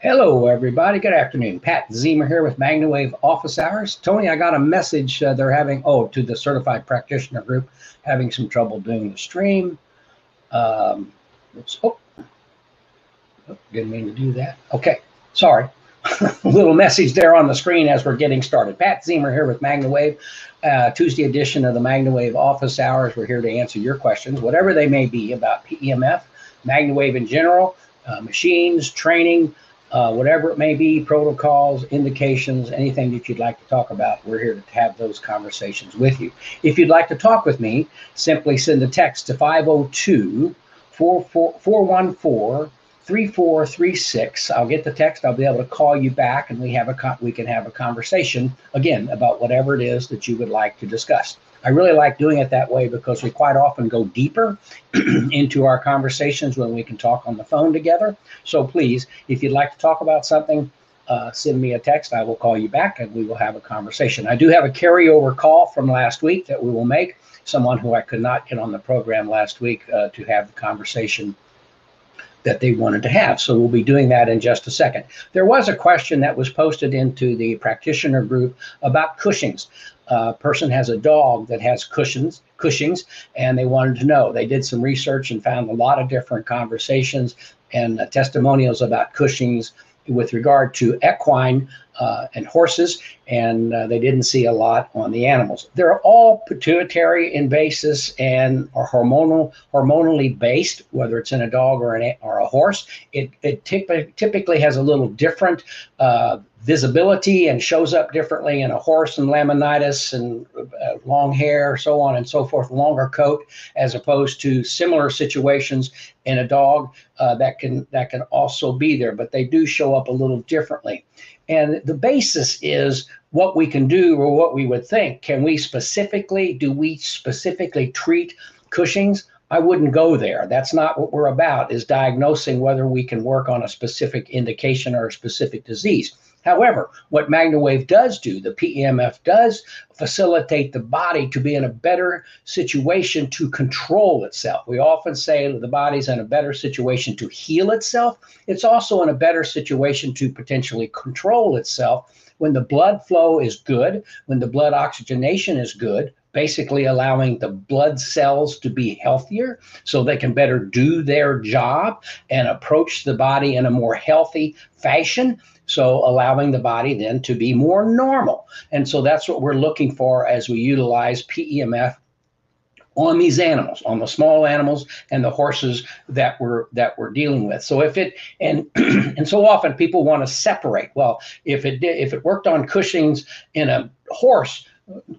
Hello, everybody. Good afternoon. Pat Zemer here with MagnaWave Office Hours. Tony, I got a message they're having, to the certified practitioner group, having some trouble doing the stream. Didn't mean to do that. Okay, sorry. A little message there on the screen as we're getting started. Pat Zemer here with MagnaWave, Tuesday edition of the MagnaWave Office Hours. We're here to answer your questions, whatever they may be, about PEMF, MagnaWave in general, machines, training, whatever it may be, protocols, indications, anything that you'd like to talk about, we're here to have those conversations with you. If you'd like to talk with me, simply send a text to 502-414-3436. I'll get the text. I'll be able to call you back, and we can have a conversation, again, about whatever it is that you would like to discuss. I really like doing it that way because we quite often go deeper into our conversations when we can talk on the phone together. So please, if you'd like to talk about something, send me a text. I will call you back and we will have a conversation. I do have a carryover call from last week that we will make. Someone who I could not get on the program last week to have the conversation that they wanted to have. So we'll be doing that in just a second. There was a question that was posted into the practitioner group about Cushing's. A person has a dog that has Cushing's, and they wanted to know. They did some research and found a lot of different conversations and testimonials about Cushing's with regard to equine and horses, and they didn't see a lot on the animals. They're all pituitary in basis and are hormonally based, whether it's in a dog or a horse. It typically has a little different visibility and shows up differently in a horse and laminitis and long hair, so on and so forth, longer coat, as opposed to similar situations in a dog that can also be there, but they do show up a little differently. And the basis is what we can do or what we would think. Do we specifically treat Cushing's? I wouldn't go there. That's not what we're about, is diagnosing whether we can work on a specific indication or a specific disease. However, what MagnaWave does do, the PEMF does facilitate the body to be in a better situation to control itself. We often say the body's in a better situation to heal itself. It's also in a better situation to potentially control itself when the blood flow is good, when the blood oxygenation is good, basically allowing the blood cells to be healthier so they can better do their job and approach the body in a more healthy fashion. So allowing the body then to be more normal. And so that's what we're looking for as we utilize PEMF on these animals, on the small animals and the horses that we're dealing with. So if it, and so often people want to separate. Well, if it worked on Cushing's in a horse,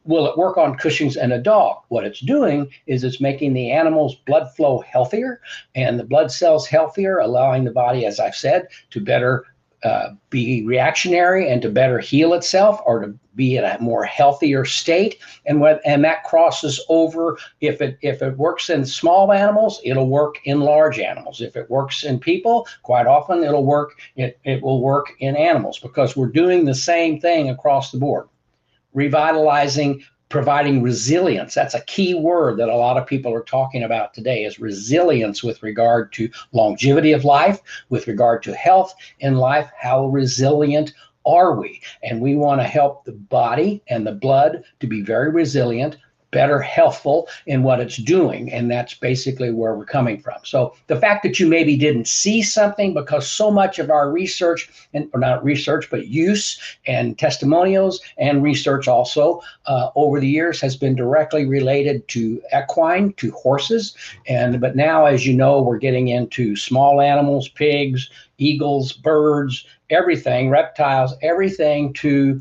will it work on Cushing's and a dog? What it's doing is it's making the animal's blood flow healthier and the blood cells healthier, allowing the body, as I've said, to better be reactionary and to better heal itself or to be in a more healthier state. And that crosses over. If it works in small animals, it'll work in large animals. If it works in people, quite often it will work in animals because we're doing the same thing across the board. Revitalizing, providing resilience. That's a key word that a lot of people are talking about today, is resilience with regard to longevity of life, with regard to health in life. How resilient are we? And we want to help the body and the blood to be very resilient, better healthful in what it's doing. And that's basically where we're coming from. So the fact that you maybe didn't see something, because so much of our research, but use and testimonials and research also over the years has been directly related to equine, to horses. But now, as you know, we're getting into small animals, pigs, eagles, birds, everything, reptiles, everything to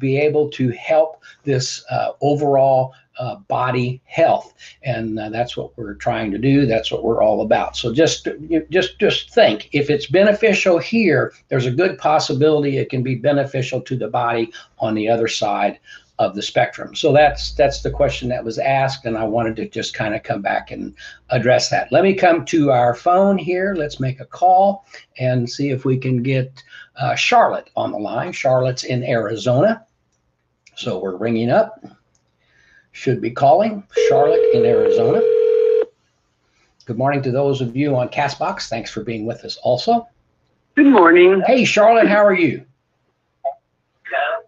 be able to help this overall body health, and that's what we're trying to do. That's what we're all about. So just think, if it's beneficial here, there's a good possibility it can be beneficial to the body on the other side of the spectrum. So that's the question that was asked, and I wanted to just kind of come back and address that. Let me come to our phone here. Let's make a call and see if we can get Charlotte on the line. Charlotte's in Arizona, so we're ringing up. Should be calling Charlotte in Arizona. Good morning to those of you on CastBox. Thanks for being with us also. Good morning. Hey, Charlotte, how are you?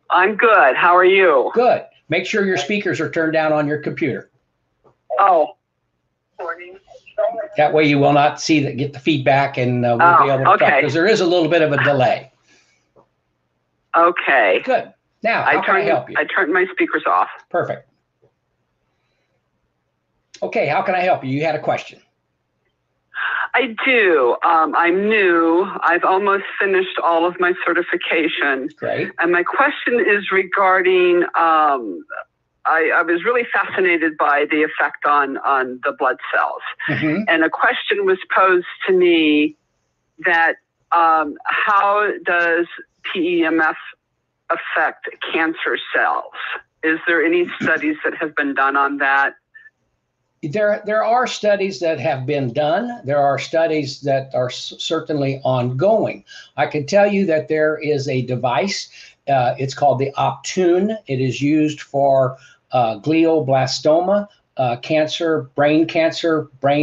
I'm good. How are you? Good. Make sure your speakers are turned down on your computer. Oh. Morning. That way you will not see that, get the feedback, and we'll be able to talk, because there is a little bit of a delay. Okay. Good. Now, how can I help you? I turned my speakers off. Perfect. Okay, how can I help you? You had a question. I do. I'm new. I've almost finished all of my certification. Great. And my question is regarding, I was really fascinated by the effect on the blood cells. Mm-hmm. And a question was posed to me that how does PEMF affect cancer cells? Is there any studies that have been done on that? There are studies that have been done. There are studies that are certainly ongoing. I can tell you that there is a device. It's called the Optune. It is used for glioblastoma, cancer, brain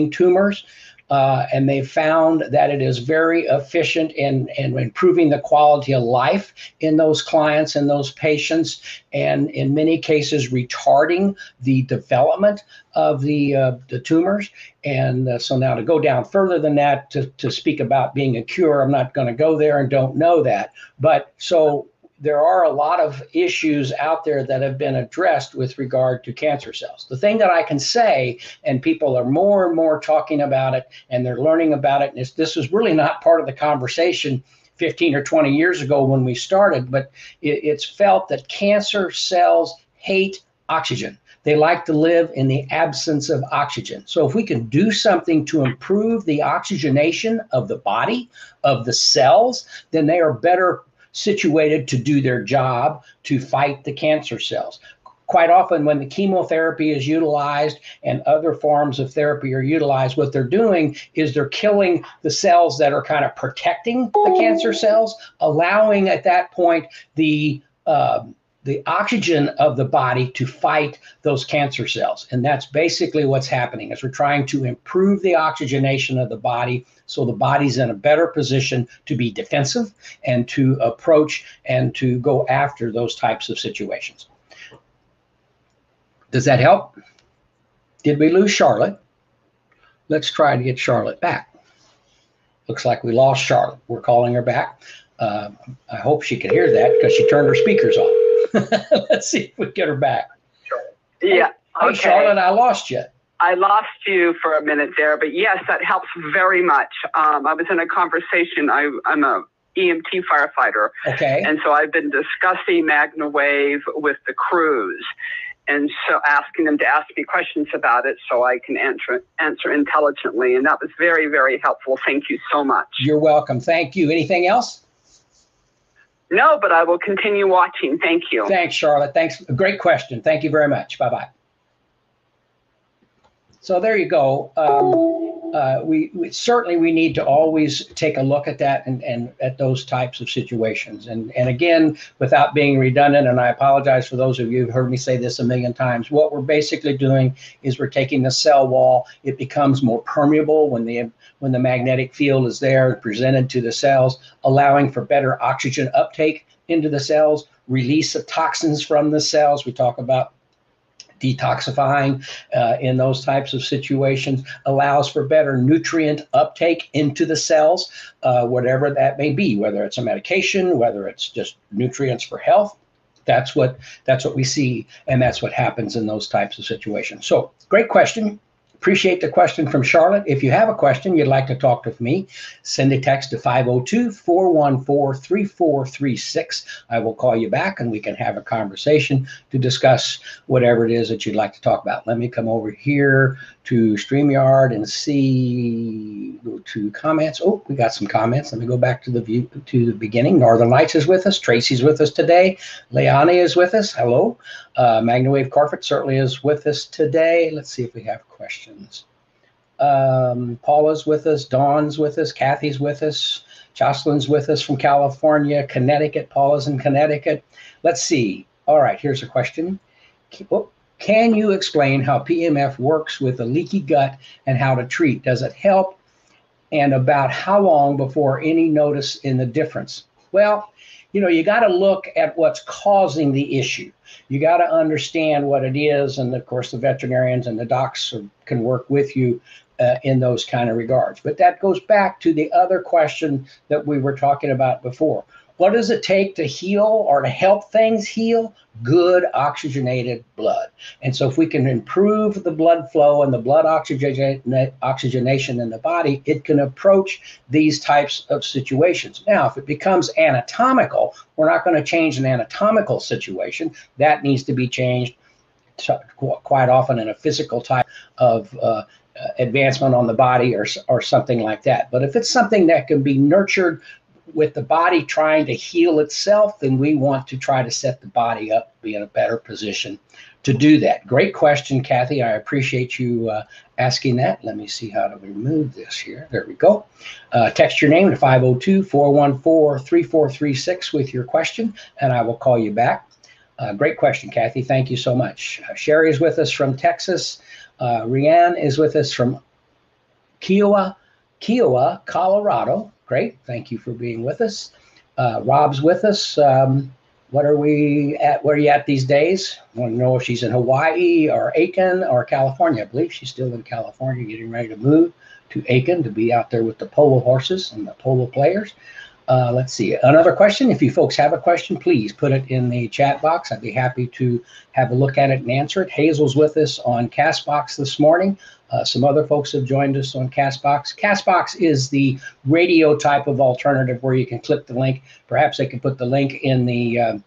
tumors. And they found that it is very efficient in improving the quality of life in those clients and those patients, and in many cases retarding the development of the tumors. And so now to go down further than that, to speak about being a cure, I'm not going to go there and don't know that. But so there are a lot of issues out there that have been addressed with regard to cancer cells. The thing that I can say, and people are more and more talking about it, and they're learning about it, and this was really not part of the conversation 15 or 20 years ago when we started, but it's felt that cancer cells hate oxygen. They like to live in the absence of oxygen. So if we can do something to improve the oxygenation of the body, of the cells, then they are better situated to do their job to fight the cancer cells. Quite often when the chemotherapy is utilized and other forms of therapy are utilized, what they're doing is they're killing the cells that are kind of protecting the cancer cells, allowing at that point the oxygen of the body to fight those cancer cells. And that's basically what's happening, is we're trying to improve the oxygenation of the body so the body's in a better position to be defensive and to approach and to go after those types of situations. Does that help? Did we lose Charlotte? Let's try to get Charlotte back. Looks like we lost Charlotte. We're calling her back. I hope she could hear that, because she turned her speakers off. Let's see if we get her back. Yeah. Hey, okay. Charlotte, I lost you. I lost you for a minute there, but yes, that helps very much. I was in a conversation. I'm a EMT firefighter. Okay. And so I've been discussing MagnaWave with the crews, and so asking them to ask me questions about it so I can answer intelligently. And that was very, very helpful. Thank you so much. You're welcome. Thank you. Anything else? No, but I will continue watching. Thank you. Thanks, Charlotte. Thanks. A great question. Thank you very much. Bye-bye. So there you go. We need to always take a look at that and at those types of situations. And again, without being redundant, and I apologize for those of you who've heard me say this a million times, what we're basically doing is we're taking the cell wall. It becomes more permeable when the magnetic field is there presented to the cells, allowing for better oxygen uptake into the cells, release of toxins from the cells. We talk about detoxifying in those types of situations, allows for better nutrient uptake into the cells, whatever that may be, whether it's a medication, whether it's just nutrients for health. That's what we see, and that's what happens in those types of situations. So great question. Appreciate the question from Charlotte. If you have a question you'd like to talk to me, send a text to 502-414-3436. I will call you back and we can have a conversation to discuss whatever it is that you'd like to talk about. Let me come over here to StreamYard and see, go to comments. Oh, we got some comments. Let me go back to the beginning. Northern Lights is with us. Tracy's with us today. Leani is with us. Hello. MagnaWave Corfett certainly is with us today. Let's see if we have questions. Paula's with us, Dawn's with us, Kathy's with us, Jocelyn's with us from California, Connecticut. Paula's in Connecticut. Let's see. All right, here's a question. Can you explain how PEMF works with a leaky gut and how to treat? Does it help and about how long before any notice in the difference. Well, you know, you got to look at what's causing the issue. You got to understand what it is. And of course, the veterinarians and the docs can work with you in those kind of regards. But that goes back to the other question that we were talking about before. What does it take to heal or to help things heal? Good oxygenated blood. And so if we can improve the blood flow and the blood oxygenation in the body, it can approach these types of situations. Now, if it becomes anatomical, we're not going to change an anatomical situation. That needs to be changed quite often in a physical type of advancement on the body or something like that. But if it's something that can be nurtured with the body trying to heal itself, then we want to try to set the body up to be in a better position to do that. Great question, Kathy. I appreciate you asking that. Let me see how to remove this here. There we go. Text your name to 502-414-3436 with your question, and I will call you back. Great question, Kathy. Thank you so much. Sherry is with us from Texas. Rianne is with us from Kiowa, Colorado. Great. Thank you for being with us. Rob's with us. What are we at? Where are you at these days? I want to know if she's in Hawaii or Aiken or California. I believe she's still in California, getting ready to move to Aiken to be out there with the polo horses and the polo players. Let's see. Another question. If you folks have a question, please put it in the chat box. I'd be happy to have a look at it and answer it. Hazel's with us on CastBox this morning. Some other folks have joined us on CastBox. CastBox is the radio type of alternative where you can click the link. Perhaps they can put the link in the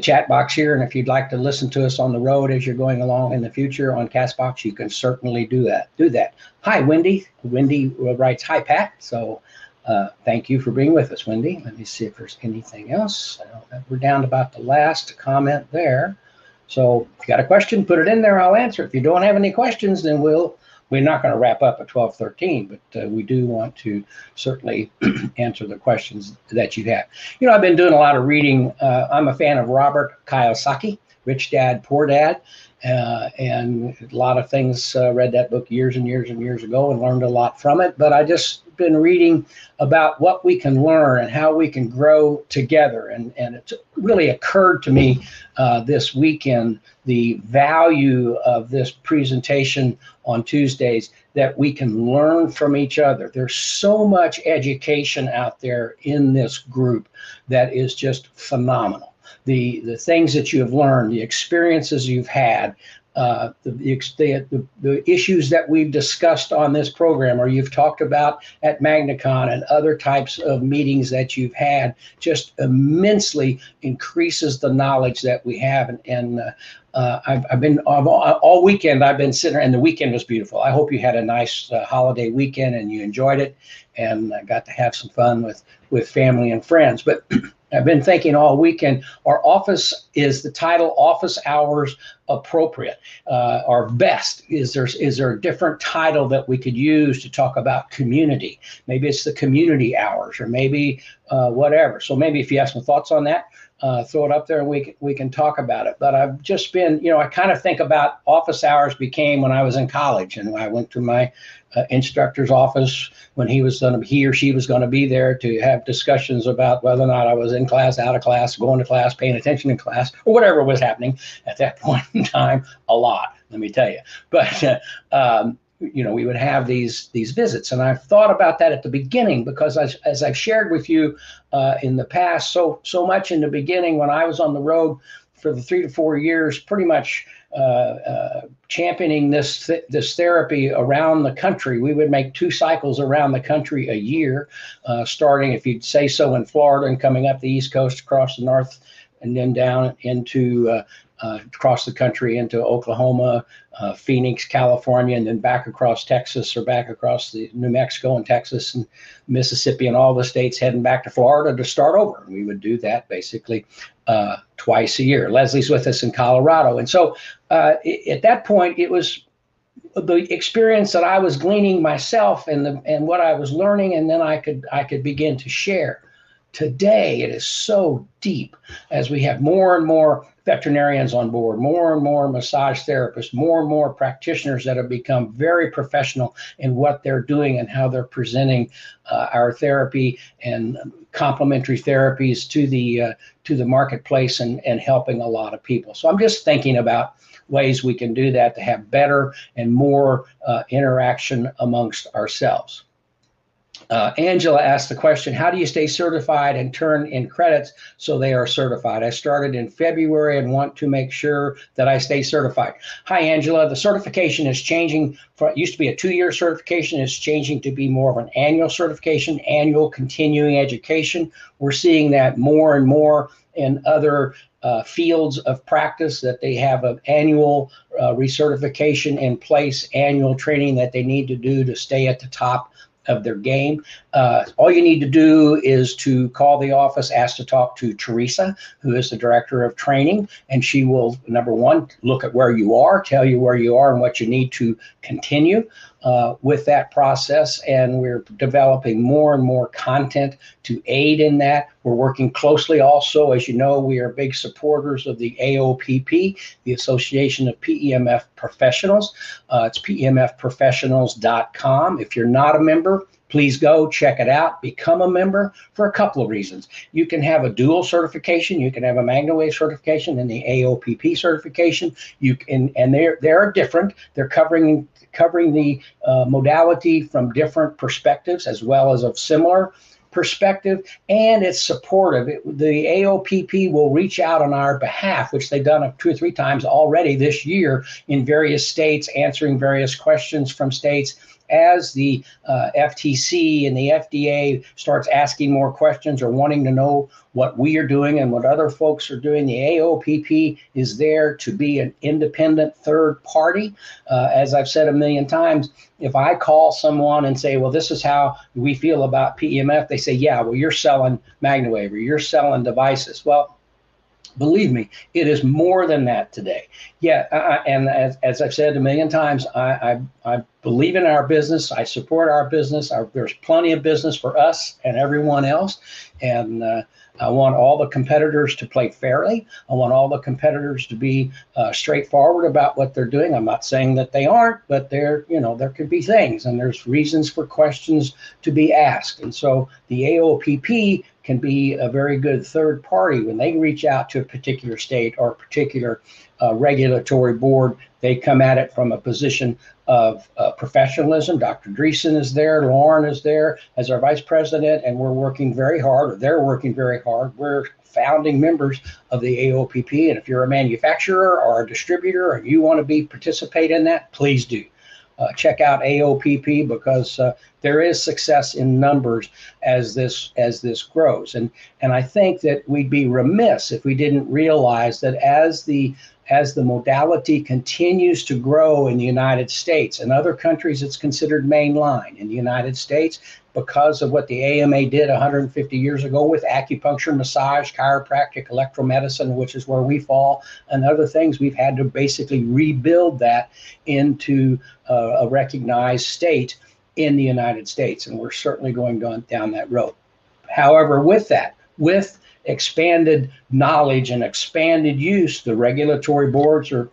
chat box here. And if you'd like to listen to us on the road as you're going along in the future on CastBox, you can certainly do that. Hi, Wendy. Wendy writes, "Hi, Pat." So thank you for being with us, Wendy. Let me see if there's anything else. We're down to about the last comment there. So if you got a question, put it in there. I'll answer. If you don't have any questions, then we're not going to wrap up at 12:13, but we do want to certainly answer the questions that you have. You know, I've been doing a lot of reading. I'm a fan of Robert Kiyosaki, Rich Dad, Poor Dad, and a lot of things. Read that book years and years and years ago and learned a lot from it. But I just been reading about what we can learn and how we can grow together. And it really occurred to me this weekend, the value of this presentation on Tuesdays, that we can learn from each other. There's so much education out there in this group that is just phenomenal. The things that you have learned, the experiences you've had, the issues that we've discussed on this program or you've talked about at MagnaCon and other types of meetings that you've had just immensely increases the knowledge that we have. I've been all weekend, I've been sitting there, and the weekend was beautiful. I hope you had a nice holiday weekend and you enjoyed it and got to have some fun with family and friends. But I've been thinking all weekend, our office is the title, Office Hours Appropriate, or Best. Is there a different title that we could use to talk about community? Maybe it's the community hours or maybe whatever. So maybe if you have some thoughts on that, throw it up there and we can talk about it. But I've just been, you know, I kind of think about office hours became when I was in college and I went to my instructor's office when he or she was going to be there to have discussions about whether or not I was in class, out of class, going to class, paying attention in class, or whatever was happening at that point in time. A lot, let me tell you. But you know, we would have these visits. And I've thought about that at the beginning because as I've shared with you in the past, so much in the beginning when I was on the road for the 3 to 4 years, pretty much championing this therapy around the country. We would make 2 cycles around the country a year, starting, if you'd say so, in Florida and coming up the East Coast, across the north, and then down into across the country into Oklahoma, Phoenix, California, and then back across Texas or back across the New Mexico and Texas and Mississippi and all the states, heading back to Florida to start over. And we would do that basically twice a year. Leslie's with us in Colorado. And so at that point, it was the experience that I was gleaning myself and what I was learning, and then I could begin to share. Today, it is so deep as we have more and more veterinarians on board, more and more massage therapists, more and more practitioners that have become very professional in what they're doing and how they're presenting our therapy and complementary therapies to the marketplace and helping a lot of people. So I'm just thinking about ways we can do that to have better and more interaction amongst ourselves. Angela asked the question, how do you stay certified and turn in credits so they are certified? I started in February and want to make sure that I stay certified. Hi, Angela. The certification is changing. It used to be a 2-year certification. It's changing to be more of an annual certification, annual continuing education. We're seeing that more and more in other fields of practice, that they have an annual recertification in place, annual training that they need to do to stay at the top of their game. All you need to do is to call the office, ask to talk to Teresa, who is the director of training, and she will, number one, look at where you are, tell you where you are and what you need to continue with that process. And we're developing more and more content to aid in that. We're working closely also, as you know, we are big supporters of the AOPP, the Association of PEMF Professionals. It's PEMFprofessionals.com. If you're not a member, please go check it out, become a member for a couple of reasons. You can have a dual certification. You can have a Magna Wave certification and the AOPP certification. You can, and they're different. They're covering the modality from different perspectives as well as of similar perspective, and it's supportive. The AOPP will reach out on our behalf, which they've done 2 or 3 times already this year in various states, answering various questions from states. As the FTC and the FDA starts asking more questions or wanting to know what we are doing and what other folks are doing, the AOPP is there to be an independent third party. As I've said a million times, if I call someone and say, well, this is how we feel about PEMF, they say, yeah, well, you're selling MagnaWave or you're selling devices. Well, believe me, it is more than that today. Yeah, and as I've said a million times, I believe in our business. I support our business. There's plenty of business for us and everyone else. And I want all the competitors to play fairly. I want all the competitors to be straightforward about what they're doing. I'm not saying that they aren't, but there could be things, and there's reasons for questions to be asked. And so the AOPP can be a very good third party. When they reach out to a particular state or a particular regulatory board, they come at it from a position of professionalism. Dr. Dreesen is there, Lauren is there as our vice president, and we're working very hard, or they're working very hard. We're founding members of the AOPP, and if you're a manufacturer or a distributor and you want to participate in that, please do. Check out AOPP, because there is success in numbers as this grows, and I think that we'd be remiss if we didn't realize that as the modality continues to grow in the United States. In other countries, it's considered mainline. In the United States, because of what the AMA did 150 years ago with acupuncture, massage, chiropractic, electromedicine, which is where we fall, and other things, we've had to basically rebuild that into a recognized state in the United States. And we're certainly going down that road. However, with that, with expanded knowledge and expanded use, the regulatory boards are,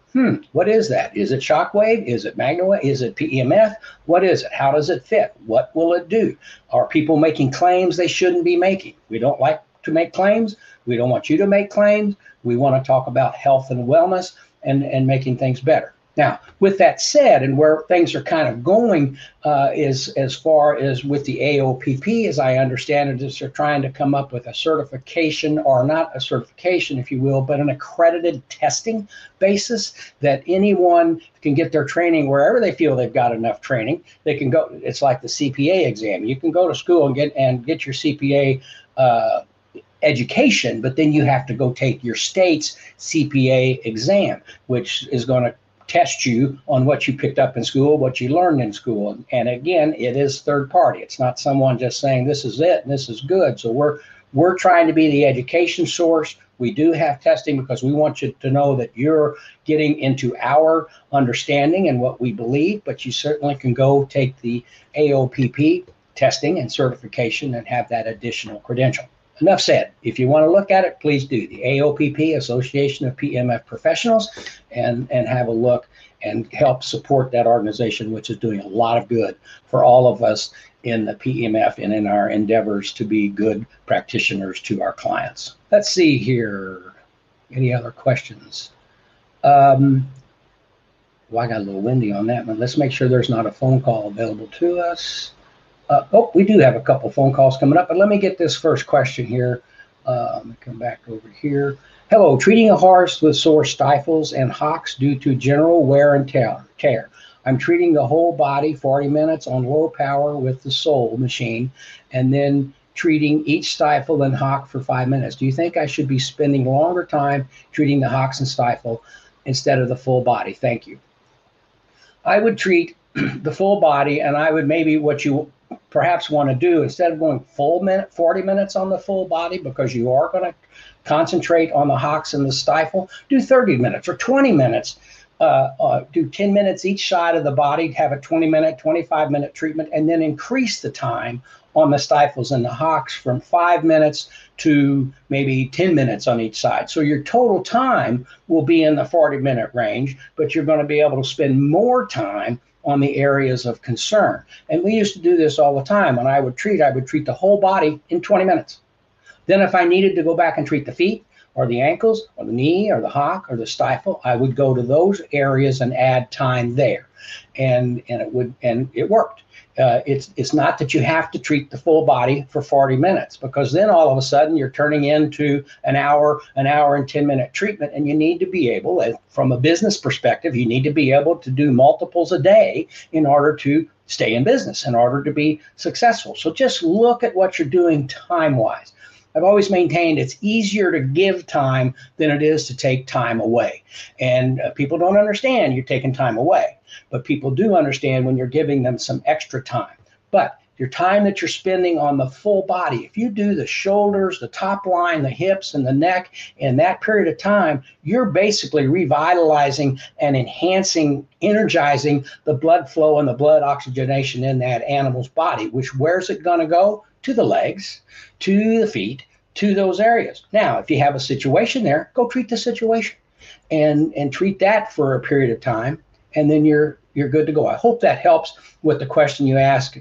what is that? Is it shockwave? Is it MagnaWave? Is it PEMF? What is it? How does it fit? What will it do? Are people making claims they shouldn't be making? We don't like to make claims. We don't want you to make claims. We want to talk about health and wellness and making things better. Now, with that said, and where things are kind of going is as far as with the AOPP, as I understand it, is they're trying to come up with a certification, or not a certification, if you will, but an accredited testing basis that anyone can get their training wherever they feel they've got enough training. They can go. It's like the CPA exam. You can go to school and get your CPA education, but then you have to go take your state's CPA exam, which is going to test you on what you picked up in school, what you learned in school. And again, it is third party. It's not someone just saying, this is it and this is good. So we're trying to be the education source. We do have testing because we want you to know that you're getting into our understanding and what we believe, but you certainly can go take the AOPP testing and certification and have that additional credential. enough said. If you want to look at it, please do. The AOPP, Association of PMF Professionals, and have a look and help support that organization, which is doing a lot of good for all of us in the PMF and in our endeavors to be good practitioners to our clients. Let's see here. Any other questions? Well, I got a little windy on that one. Let's make sure there's not a phone call available to us. Oh, we do have a couple phone calls coming up, but let me get this first question here. Let me come back over here. Hello, treating a horse with sore stifles and hocks due to general wear and tear. I'm treating the whole body 40 minutes on low power with the Soul machine, and then treating each stifle and hock for 5 minutes. Do you think I should be spending longer time treating the hocks and stifle instead of the full body? Thank you. I would treat the full body, and I would maybe what you perhaps want to do, instead of going full 40 minutes on the full body, because you are going to concentrate on the hocks and the stifle, do 30 minutes or 20 minutes. Do 10 minutes each side of the body, have a 20-minute, 25-minute treatment, and then increase the time on the stifles and the hocks from 5 minutes to maybe 10 minutes on each side. So your total time will be in the 40-minute range, but you're going to be able to spend more time on the areas of concern. And we used to do this all the time. When I would treat the whole body in 20 minutes. Then if I needed to go back and treat the feet, or the ankles, or the knee, or the hock, or the stifle, I would go to those areas and add time there, and it worked. It's not that you have to treat the full body for 40 minutes, because then all of a sudden you're turning into an hour and 10-minute treatment, and you need to be able, from a business perspective, you need to be able to do multiples a day in order to stay in business, in order to be successful. So just look at what you're doing time-wise. I've always maintained it's easier to give time than it is to take time away. And people don't understand you're taking time away, but people do understand when you're giving them some extra time. But your time that you're spending on the full body, if you do the shoulders, the top line, the hips, and the neck in that period of time, you're basically revitalizing and enhancing, energizing the blood flow and the blood oxygenation in that animal's body, which where's it going to go? To the legs, to the feet, to those areas. Now, if you have a situation there, go treat the situation and treat that for a period of time, and then you're good to go. I hope that helps with the question you asked,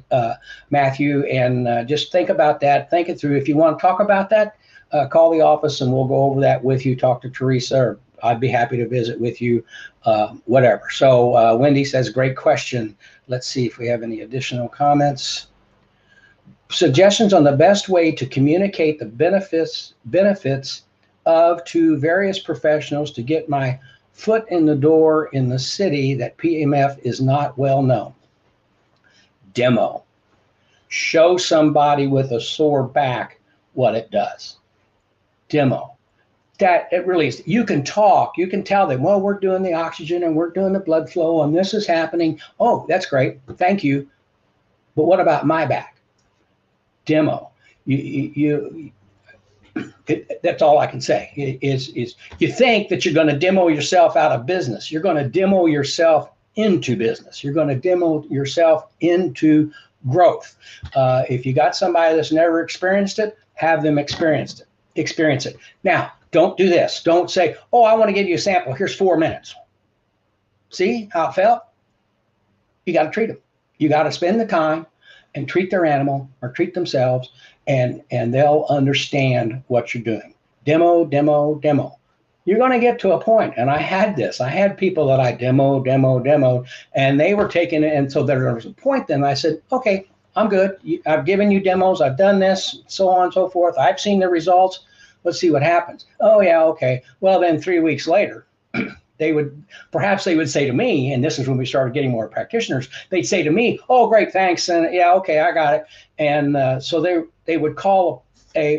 Matthew, and just think about that, think it through. If you want to talk about that, call the office and we'll go over that with you. Talk to Teresa, or I'd be happy to visit with you, whatever. So Wendy says, great question. Let's see if we have any additional comments. Suggestions on the best way to communicate the benefits of to various professionals to get my foot in the door in the city that PMF is not well known. Demo. Show somebody with a sore back what it does. Demo. That it really is. You can talk. You can tell them, well, we're doing the oxygen and we're doing the blood flow and this is happening. Oh, that's great. Thank you. But what about my back? Demo. That's all I can say is you think that you're going to demo yourself out of business. You're going to demo yourself into business. You're going to demo yourself into growth. If you got somebody that's never experienced it, have them experience it. Now, don't do this. Don't say, oh, I want to give you a sample. Here's 4 minutes. See how it felt? You got to treat them. You got to spend the time and treat their animal or treat themselves, and they'll understand what you're doing. Demo, demo, demo. You're going to get to a point, and I had this. I had people that I demoed, and they were taking it, and so there was a point then I said, okay, I'm good. I've given you demos. I've done this, so on and so forth. I've seen the results. Let's see what happens. Oh, yeah, okay. Well, then 3 weeks later, they would say to me, and this is when we started getting more practitioners, they'd say to me, oh, great, thanks, and yeah, okay, I got it. And so they would call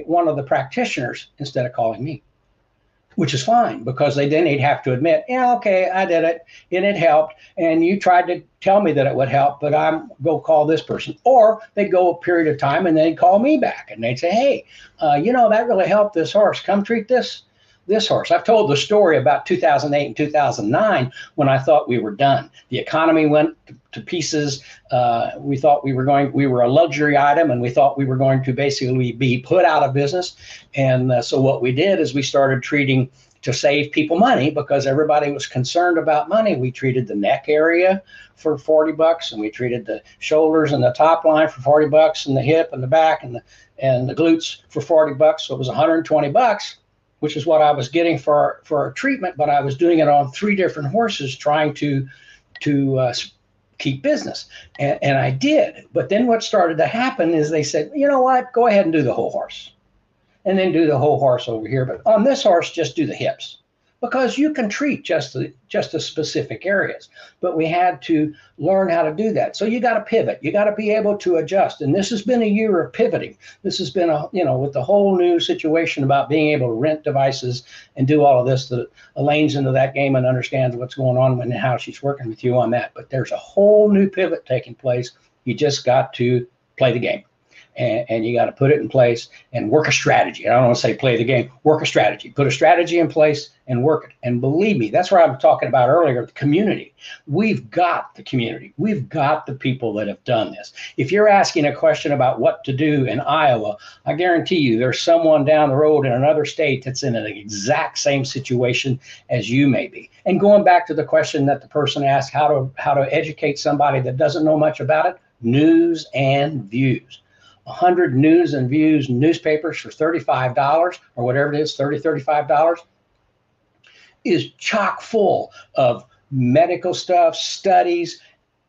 one of the practitioners instead of calling me, which is fine, because they'd have to admit, yeah, okay, I did it, and it helped, and you tried to tell me that it would help, but I'm go call this person. Or they'd go a period of time, and they'd call me back, and they'd say, hey, that really helped this horse. Come treat this. this horse. I've told the story about 2008 and 2009 when I thought we were done. The economy went to pieces. We thought we were a luxury item, and we thought we were going to basically be put out of business. And so what we did is we started treating, to save people money, because everybody was concerned about money. We treated the neck area for $40, and we treated the shoulders and the top line for $40, and the hip and the back and the glutes for $40. So it was $120, which is what I was getting for our treatment, but I was doing it on 3 different horses trying to keep business. And I did. But then what started to happen is they said, you know what, go ahead and do the whole horse. And then do the whole horse over here. But on this horse, just do the hips, because you can treat just the specific areas. But we had to learn how to do that. So you got to pivot. You got to be able to adjust. And this has been a year of pivoting. This has been, with the whole new situation about being able to rent devices and do all of this, that Elaine's into that game and understands what's going on and how she's working with you on that. But there's a whole new pivot taking place. You just got to play the game. And you got to put it in place and work a strategy. I don't want to say play the game, work a strategy, put a strategy in place and work it. And believe me, that's what I was talking about earlier, the community. We've got the community. We've got the people that have done this. If you're asking a question about what to do in Iowa, I guarantee you there's someone down the road in another state that's in an exact same situation as you may be. And going back to the question that the person asked, how to educate somebody that doesn't know much about it, news and views. 100 news and views newspapers for $35 or whatever it is, $30, $35, is chock full of medical stuff, studies,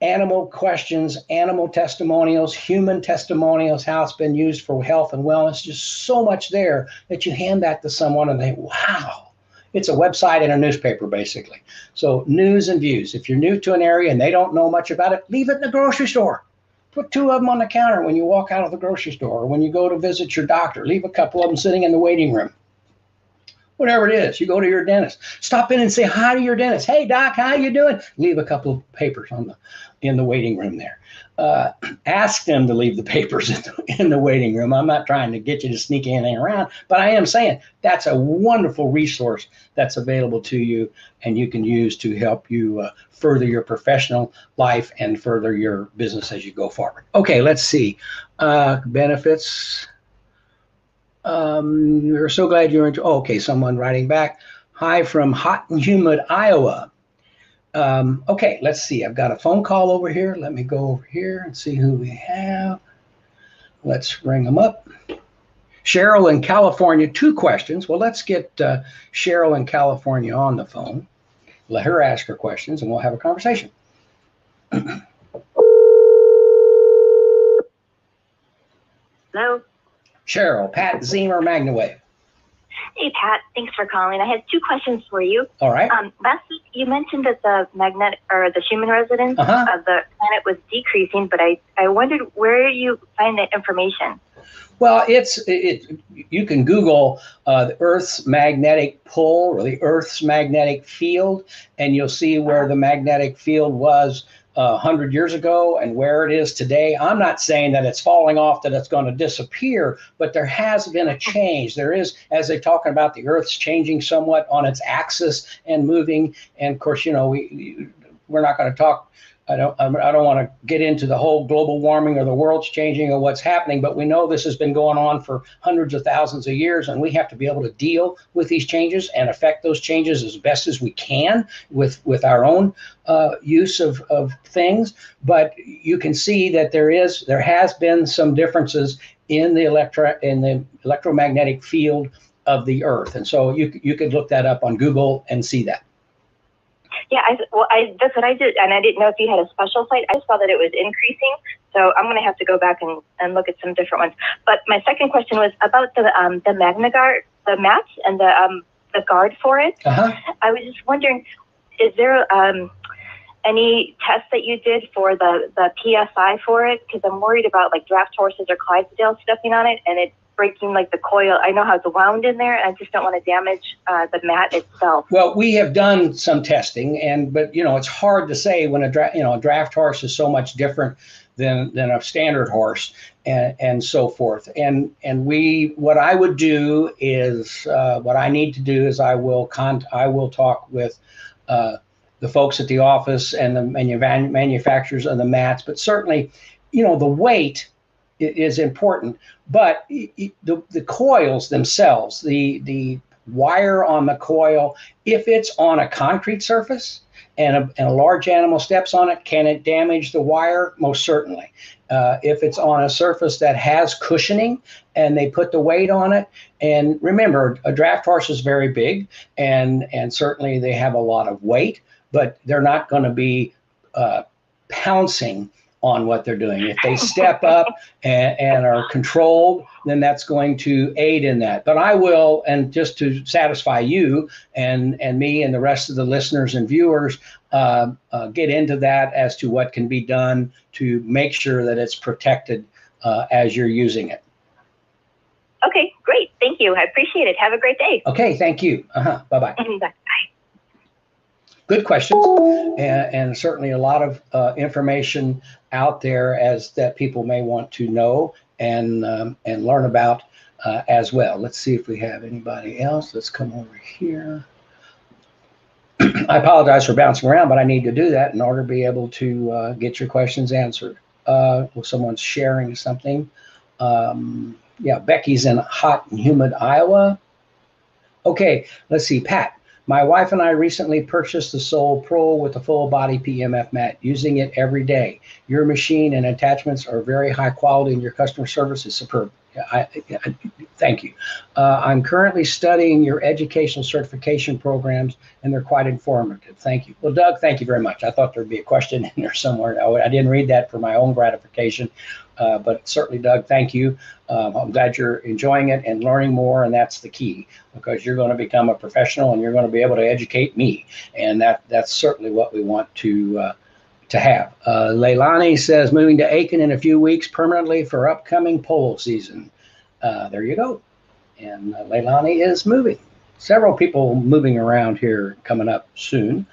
animal questions, animal testimonials, human testimonials, how it's been used for health and wellness. Just so much there that you hand that to someone and they, wow. It's a website and a newspaper, basically. So news and views. If you're new to an area and they don't know much about it, leave it in the grocery store. Put 2 of them on the counter when you walk out of the grocery store, or when you go to visit your doctor. Leave a couple of them sitting in the waiting room. Whatever it is, you go to your dentist. Stop in and say hi to your dentist. Hey, doc, how you doing? Leave a couple of papers in the waiting room there. Ask them to leave the papers in the waiting room. I'm not trying to get you to sneak anything around, but I am saying that's a wonderful resource that's available to you and you can use to help you further your professional life and further your business as you go forward. Okay, let's see. Benefits. We're so glad you're into. Oh, okay, someone writing back. Hi from hot and humid Iowa. Okay, let's see. I've got a phone call over here. Let me go over here and see who we have. Let's bring them up. Cheryl in California, 2 questions. Well, let's get Cheryl in California on the phone. Let her ask her questions and we'll have a conversation. Hello? Cheryl, Pat Zemer, MagnaWave. Hey, Pat. Thanks for calling. I had 2 questions for you. All right. Last week, you mentioned that the magnetic or the Schumann resonance of the planet was decreasing, but I wondered where you find that information. Well, you can Google the Earth's magnetic pull or the Earth's magnetic field, and you'll see where the magnetic field was 100 years ago and where it is today. I'm not saying that it's falling off, that it's going to disappear, but there has been a change. There is, as they're talking about, the Earth's changing somewhat on its axis and moving. And of course, we're not going to talk. I don't want to get into the whole global warming or the world's changing or what's happening, but we know this has been going on for hundreds of thousands of years, and we have to be able to deal with these changes and affect those changes as best as we can with our own use of things. But you can see that there has been some differences in the electromagnetic field of the Earth, and so you could look that up on Google and see that. Yeah, that's what I did, and I didn't know if you had a special site. I saw that it was increasing, so I'm going to have to go back and look at some different ones. But my second question was about the MagnaGuard, the mats, and the guard for it. I was just wondering, is there any tests that you did for the PSI for it? Because I'm worried about like draft horses or Clydesdale stepping on it, and it's breaking like the coil. I know how it's wound in there, and I just don't want to damage the mat itself. Well, we have done some testing, but it's hard to say when a draft horse is so much different than a standard horse, and so forth. And we, what I would do is, what I need to do is I will talk with the folks at the office and the manufacturers of the mats, but certainly, you know, the weight is important, but the coils themselves, the wire on the coil, if it's on a concrete surface and a large animal steps on it, can it damage the wire? Most certainly. If it's on a surface that has cushioning and they put the weight on it, and remember, a draft horse is very big, and certainly they have a lot of weight, but they're not going to be pouncing on what they're doing. If they step up and are controlled, then that's going to aid in that. But I will, and just to satisfy you and me and the rest of the listeners and viewers, get into that as to what can be done to make sure that it's protected as you're using it. Okay, great. Thank you. I appreciate it. Have a great day. Okay, thank you. Bye-bye. Bye. Good questions, and certainly a lot of information out there as that people may want to know and learn about as well. Let's see if we have anybody else. Let's come over here. I apologize for bouncing around, but I need to do that in order to be able to get your questions answered. Well, someone's sharing something. Yeah, Becky's in hot and humid Iowa. Okay, let's see, Pat. My wife and I recently purchased the Sole Pro with a full body PMF mat, using it every day. Your machine and attachments are very high quality and your customer service is superb. I thank you. I'm currently studying your educational certification programs and they're quite informative. Thank you. Well, Doug, thank you very much. I thought there'd be a question in there somewhere. I didn't read that for my own gratification, but certainly, Doug, thank you. I'm glad you're enjoying it and learning more, and that's the key, because you're going to become a professional and you're going to be able to educate me, and that's certainly what we want to have. Leilani says, moving to Aiken in a few weeks permanently for upcoming pole season. There you go. And Leilani is moving. Several people moving around here coming up soon.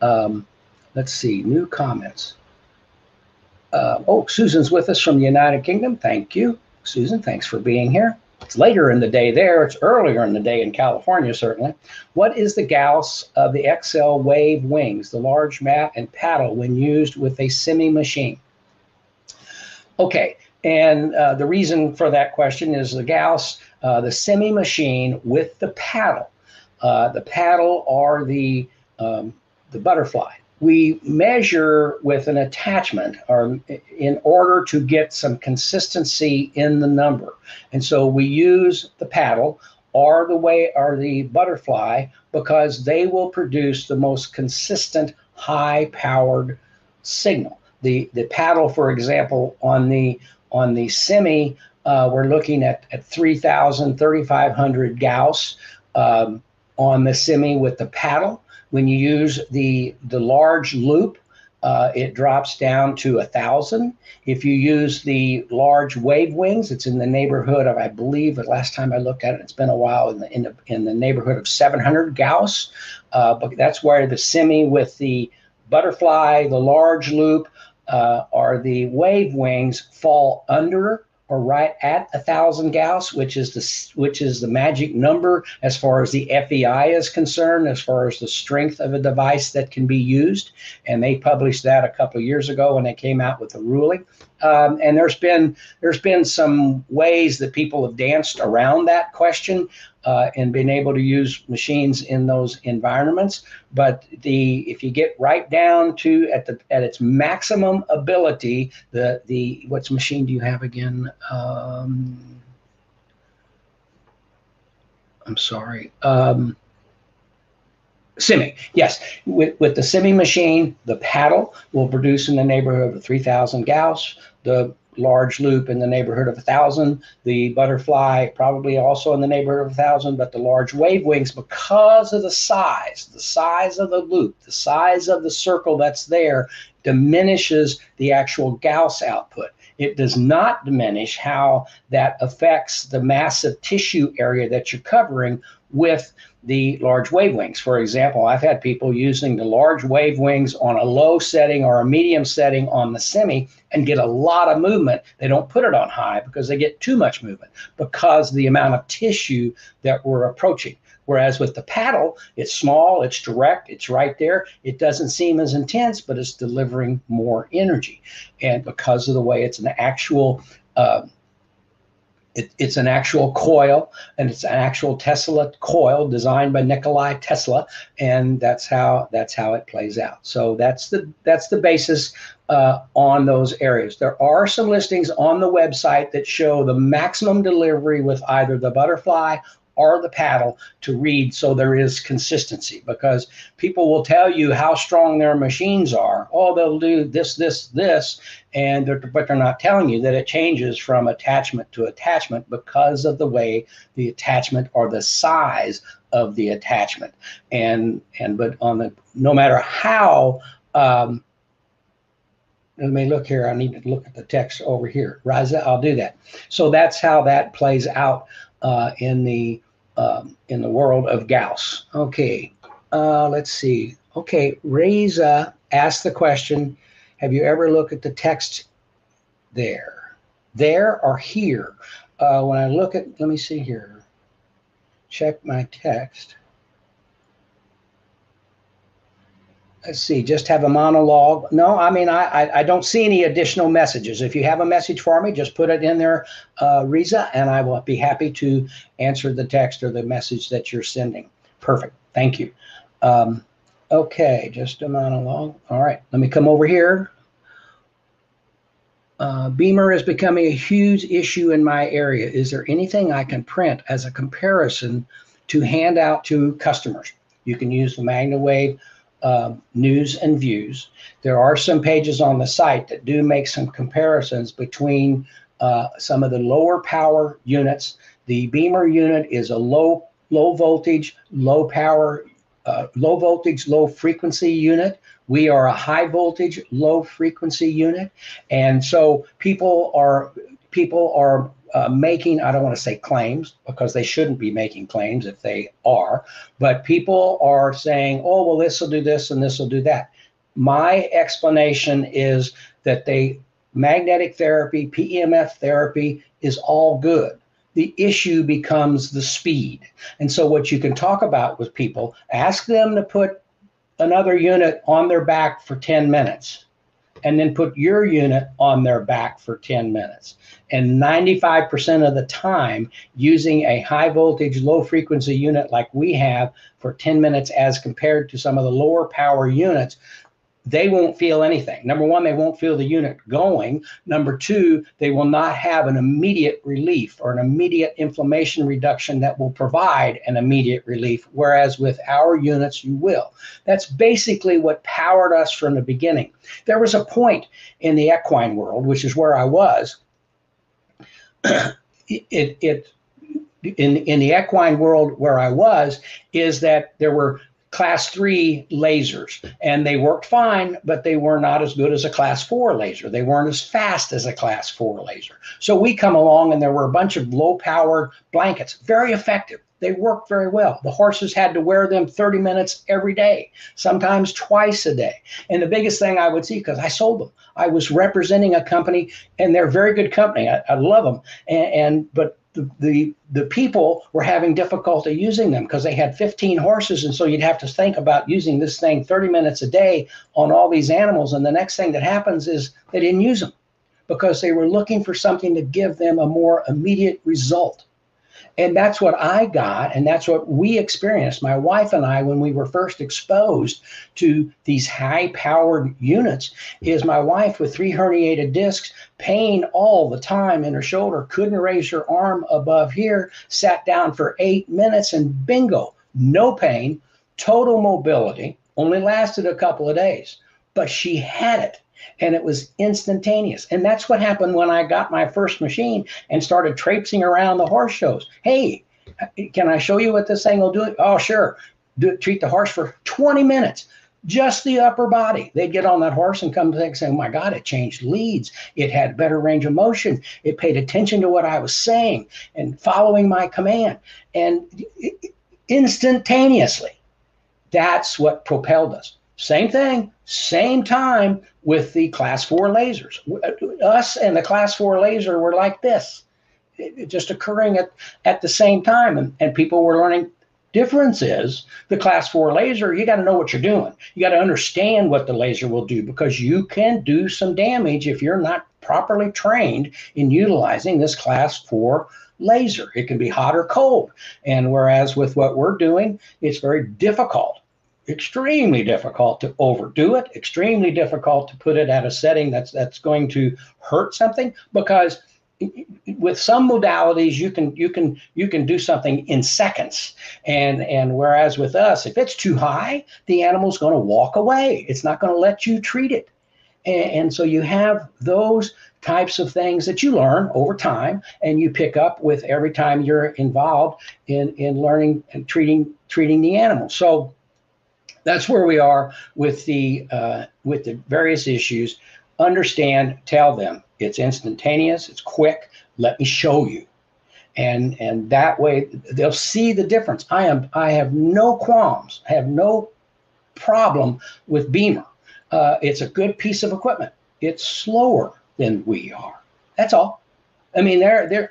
Let's see, new comments. Oh, Susan's with us from the United Kingdom. Thank you, Susan. Thanks for being here. It's later in the day there. It's earlier in the day in California, certainly. What is the gauss of the XL Wave wings, the large mat and paddle when used with a semi machine? Okay, and the reason for that question is the gauss, the semi machine with the paddle. The paddle are the butterfly. We measure with an attachment or in order to get some consistency in the number. And so we use the paddle or the butterfly because they will produce the most consistent high-powered signal. The paddle, for example, on the semi, we're looking at 3,000, 3,500 Gauss on the semi with the paddle. When you use the large loop, it drops down to 1,000. If you use the large wave wings, it's in the neighborhood of, I believe, the last time I looked at it, it's been a while, in the neighborhood of 700 Gauss. But that's where the semi with the butterfly, the large loop, or the wave wings fall under or right at 1,000 Gauss, which is the magic number as far as the FEI is concerned, as far as the strength of a device that can be used. And they published that a couple of years ago when they came out with the ruling. And there's been some ways that people have danced around that question and been able to use machines in those environments. But if you get right down to at its maximum ability, the what machine do you have again? I'm sorry. Semi, yes. With the semi machine, the paddle will produce in the neighborhood of 3,000 Gauss, the large loop in the neighborhood of 1,000, the butterfly probably also in the neighborhood of 1,000, but the large wave wings, because of the size of the loop, the size of the circle that's there, diminishes the actual Gauss output. It does not diminish how that affects the massive tissue area that you're covering with the large wavewings. For example, I've had people using the large wavewings on a low setting or a medium setting on the semi and get a lot of movement. They don't put it on high because they get too much movement because of the amount of tissue that we're approaching. Whereas with the paddle, it's small, it's direct, it's right there. It doesn't seem as intense, but it's delivering more energy. And because of the way it's an actual it's an actual coil, and it's an actual Tesla coil designed by Nikolai Tesla, and that's how it plays out. So that's the basis on those areas. There are some listings on the website that show the maximum delivery with either the butterfly or the paddle to read, so there is consistency, because people will tell you how strong their machines are. Oh, they'll do this, this, this, and but they're not telling you that it changes from attachment to attachment because of the way the attachment or the size of the attachment. But on the, no matter how. Let me look here. I need to look at the text over here. Riza, I'll do that. So that's how that plays out. In the world of Gauss. Okay, let's see. Okay, Reza asked the question, have you ever looked at the text there or here? When I look at, let me see here, check my text. Let's see, just have a monologue. No, I mean, I don't see any additional messages. If you have a message for me, just put it in there, Reza, and I will be happy to answer the text or the message that you're sending. Perfect, thank you. Okay, just a monologue. All right, let me come over here. Beamer is becoming a huge issue in my area. Is there anything I can print as a comparison to hand out to customers? You can use the MagnaWave news and views. There are some pages on the site that do make some comparisons between some of the lower power units. The Beamer unit is a low voltage, low power, low voltage, low frequency unit. We are a high voltage, low frequency unit, and so people are making, I don't want to say claims, because they shouldn't be making claims if they are, but people are saying, oh, well, this will do this and this will do that. My explanation is that magnetic therapy, PEMF therapy is all good. The issue becomes the speed. And so what you can talk about with people, ask them to put another unit on their back for 10 minutes. And then put your unit on their back for 10 minutes. And 95% of the time, using a high voltage, low frequency unit like we have for 10 minutes as compared to some of the lower power units, they won't feel anything. Number one, they won't feel the unit going. Number two, they will not have an immediate relief or an immediate inflammation reduction that will provide an immediate relief, whereas with our units, you will. That's basically what powered us from the beginning. There was a point in the equine world, which is where I was, in the equine world where I was, is that there were Class 3 lasers, and they worked fine, but they were not as good as a Class 4 laser. They weren't as fast as a Class 4 laser. So we come along, and there were a bunch of low-powered blankets, very effective. They worked very well. The horses had to wear them 30 minutes every day, sometimes twice a day. And the biggest thing I would see, because I sold them, I was representing a company, and they're a very good company. I love them, but the people were having difficulty using them because they had 15 horses, and so you'd have to think about using this thing 30 minutes a day on all these animals, and the next thing that happens is they didn't use them because they were looking for something to give them a more immediate result. And that's what I got, and that's what we experienced, my wife and I, when we were first exposed to these high-powered units, is my wife with 3 herniated discs, pain all the time in her shoulder, couldn't raise her arm above here, sat down for 8 minutes, and bingo, no pain, total mobility, only lasted a couple of days, but she had it. And it was instantaneous. And that's what happened when I got my first machine and started traipsing around the horse shows. Hey, can I show you what this thing will do? Oh, sure. Treat the horse for 20 minutes. Just the upper body. They'd get on that horse and come to think, saying, oh my God, it changed leads. It had better range of motion. It paid attention to what I was saying and following my command. And instantaneously. That's what propelled us. Same thing, same time with the class 4 lasers. Us and the class 4 laser were like this, just occurring at the same time. And people were learning. Difference is the class 4 laser, you got to know what you're doing. You got to understand what the laser will do, because you can do some damage if you're not properly trained in utilizing this class 4 laser. It can be hot or cold. And whereas with what we're doing, it's very difficult, extremely difficult to overdo it, extremely difficult to put it at a setting that's going to hurt something, because with some modalities you can do something in seconds, and whereas with us, if it's too high, the animal's going to walk away. It's not going to let you treat it, and so you have those types of things that you learn over time, and you pick up with every time you're involved in learning and treating the animal. So that's where we are with the various issues. Understand, tell them it's instantaneous, it's quick, let me show you, and that way they'll see the difference. I have no qualms, I have no problem with Beamer. It's a good piece of equipment. It's slower than we are, that's all. I mean,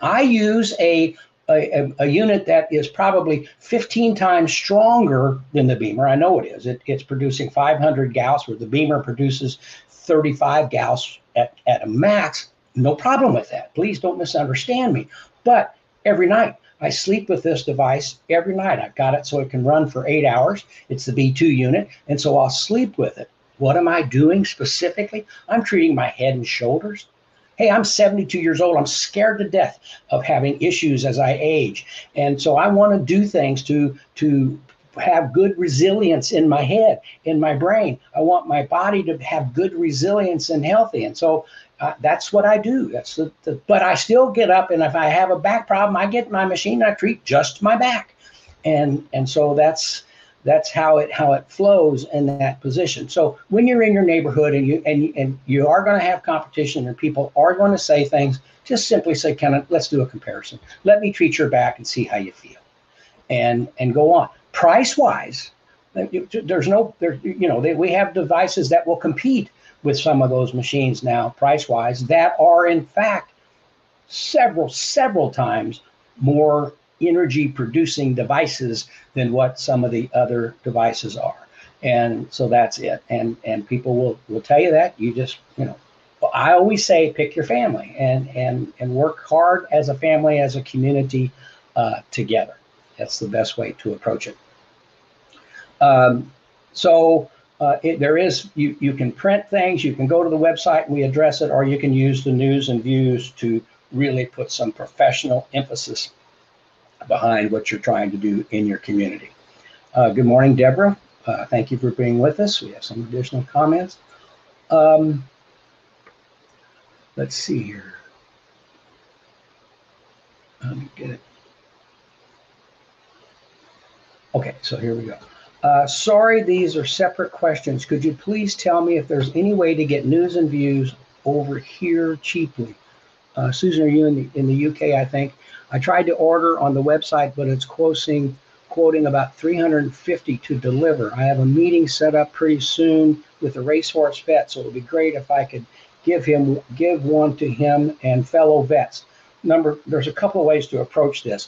I use a unit that is probably 15 times stronger than the Beamer. I know it is. It's producing 500 Gauss, where the Beamer produces 35 Gauss at a max. No problem with that. Please don't misunderstand me. But every night, I sleep with this device every night. I've got it so it can run for 8 hours. It's the B2 unit, and so I'll sleep with it. What am I doing specifically? I'm treating my head and shoulders. Hey, I'm 72 years old. I'm scared to death of having issues as I age. And so I want to do things to have good resilience in my head, in my brain. I want my body to have good resilience and healthy. And so that's what I do. But I still get up, and if I have a back problem, I get my machine, I treat just my back. And so that's how it flows in that position. So when you're in your neighborhood and you are going to have competition and people are going to say things, just simply say, let's do a comparison. Let me treat your back and see how you feel, and go on. Price wise, we have devices that will compete with some of those machines now, price wise, that are in fact several times more energy producing devices than what some of the other devices are. And so that's it. And people will tell you that. You just, I always say, pick your family and work hard as a family, as a community, together. That's the best way to approach it. You can print things, you can go to the website, we address it, or you can use the news and views to really put some professional emphasis behind what you're trying to do in your community. Good morning, Deborah. Thank you for being with us. We have some additional comments. Let's see here. Let me get it. Okay, so here we go. Sorry, these are separate questions. Could you please tell me if there's any way to get news and views over here cheaply? Susan, are you in the UK, I think? I tried to order on the website, but it's quoting about $350 to deliver. I have a meeting set up pretty soon with a racehorse vet, so it would be great if I could give one to him and fellow vets. There's a couple of ways to approach this.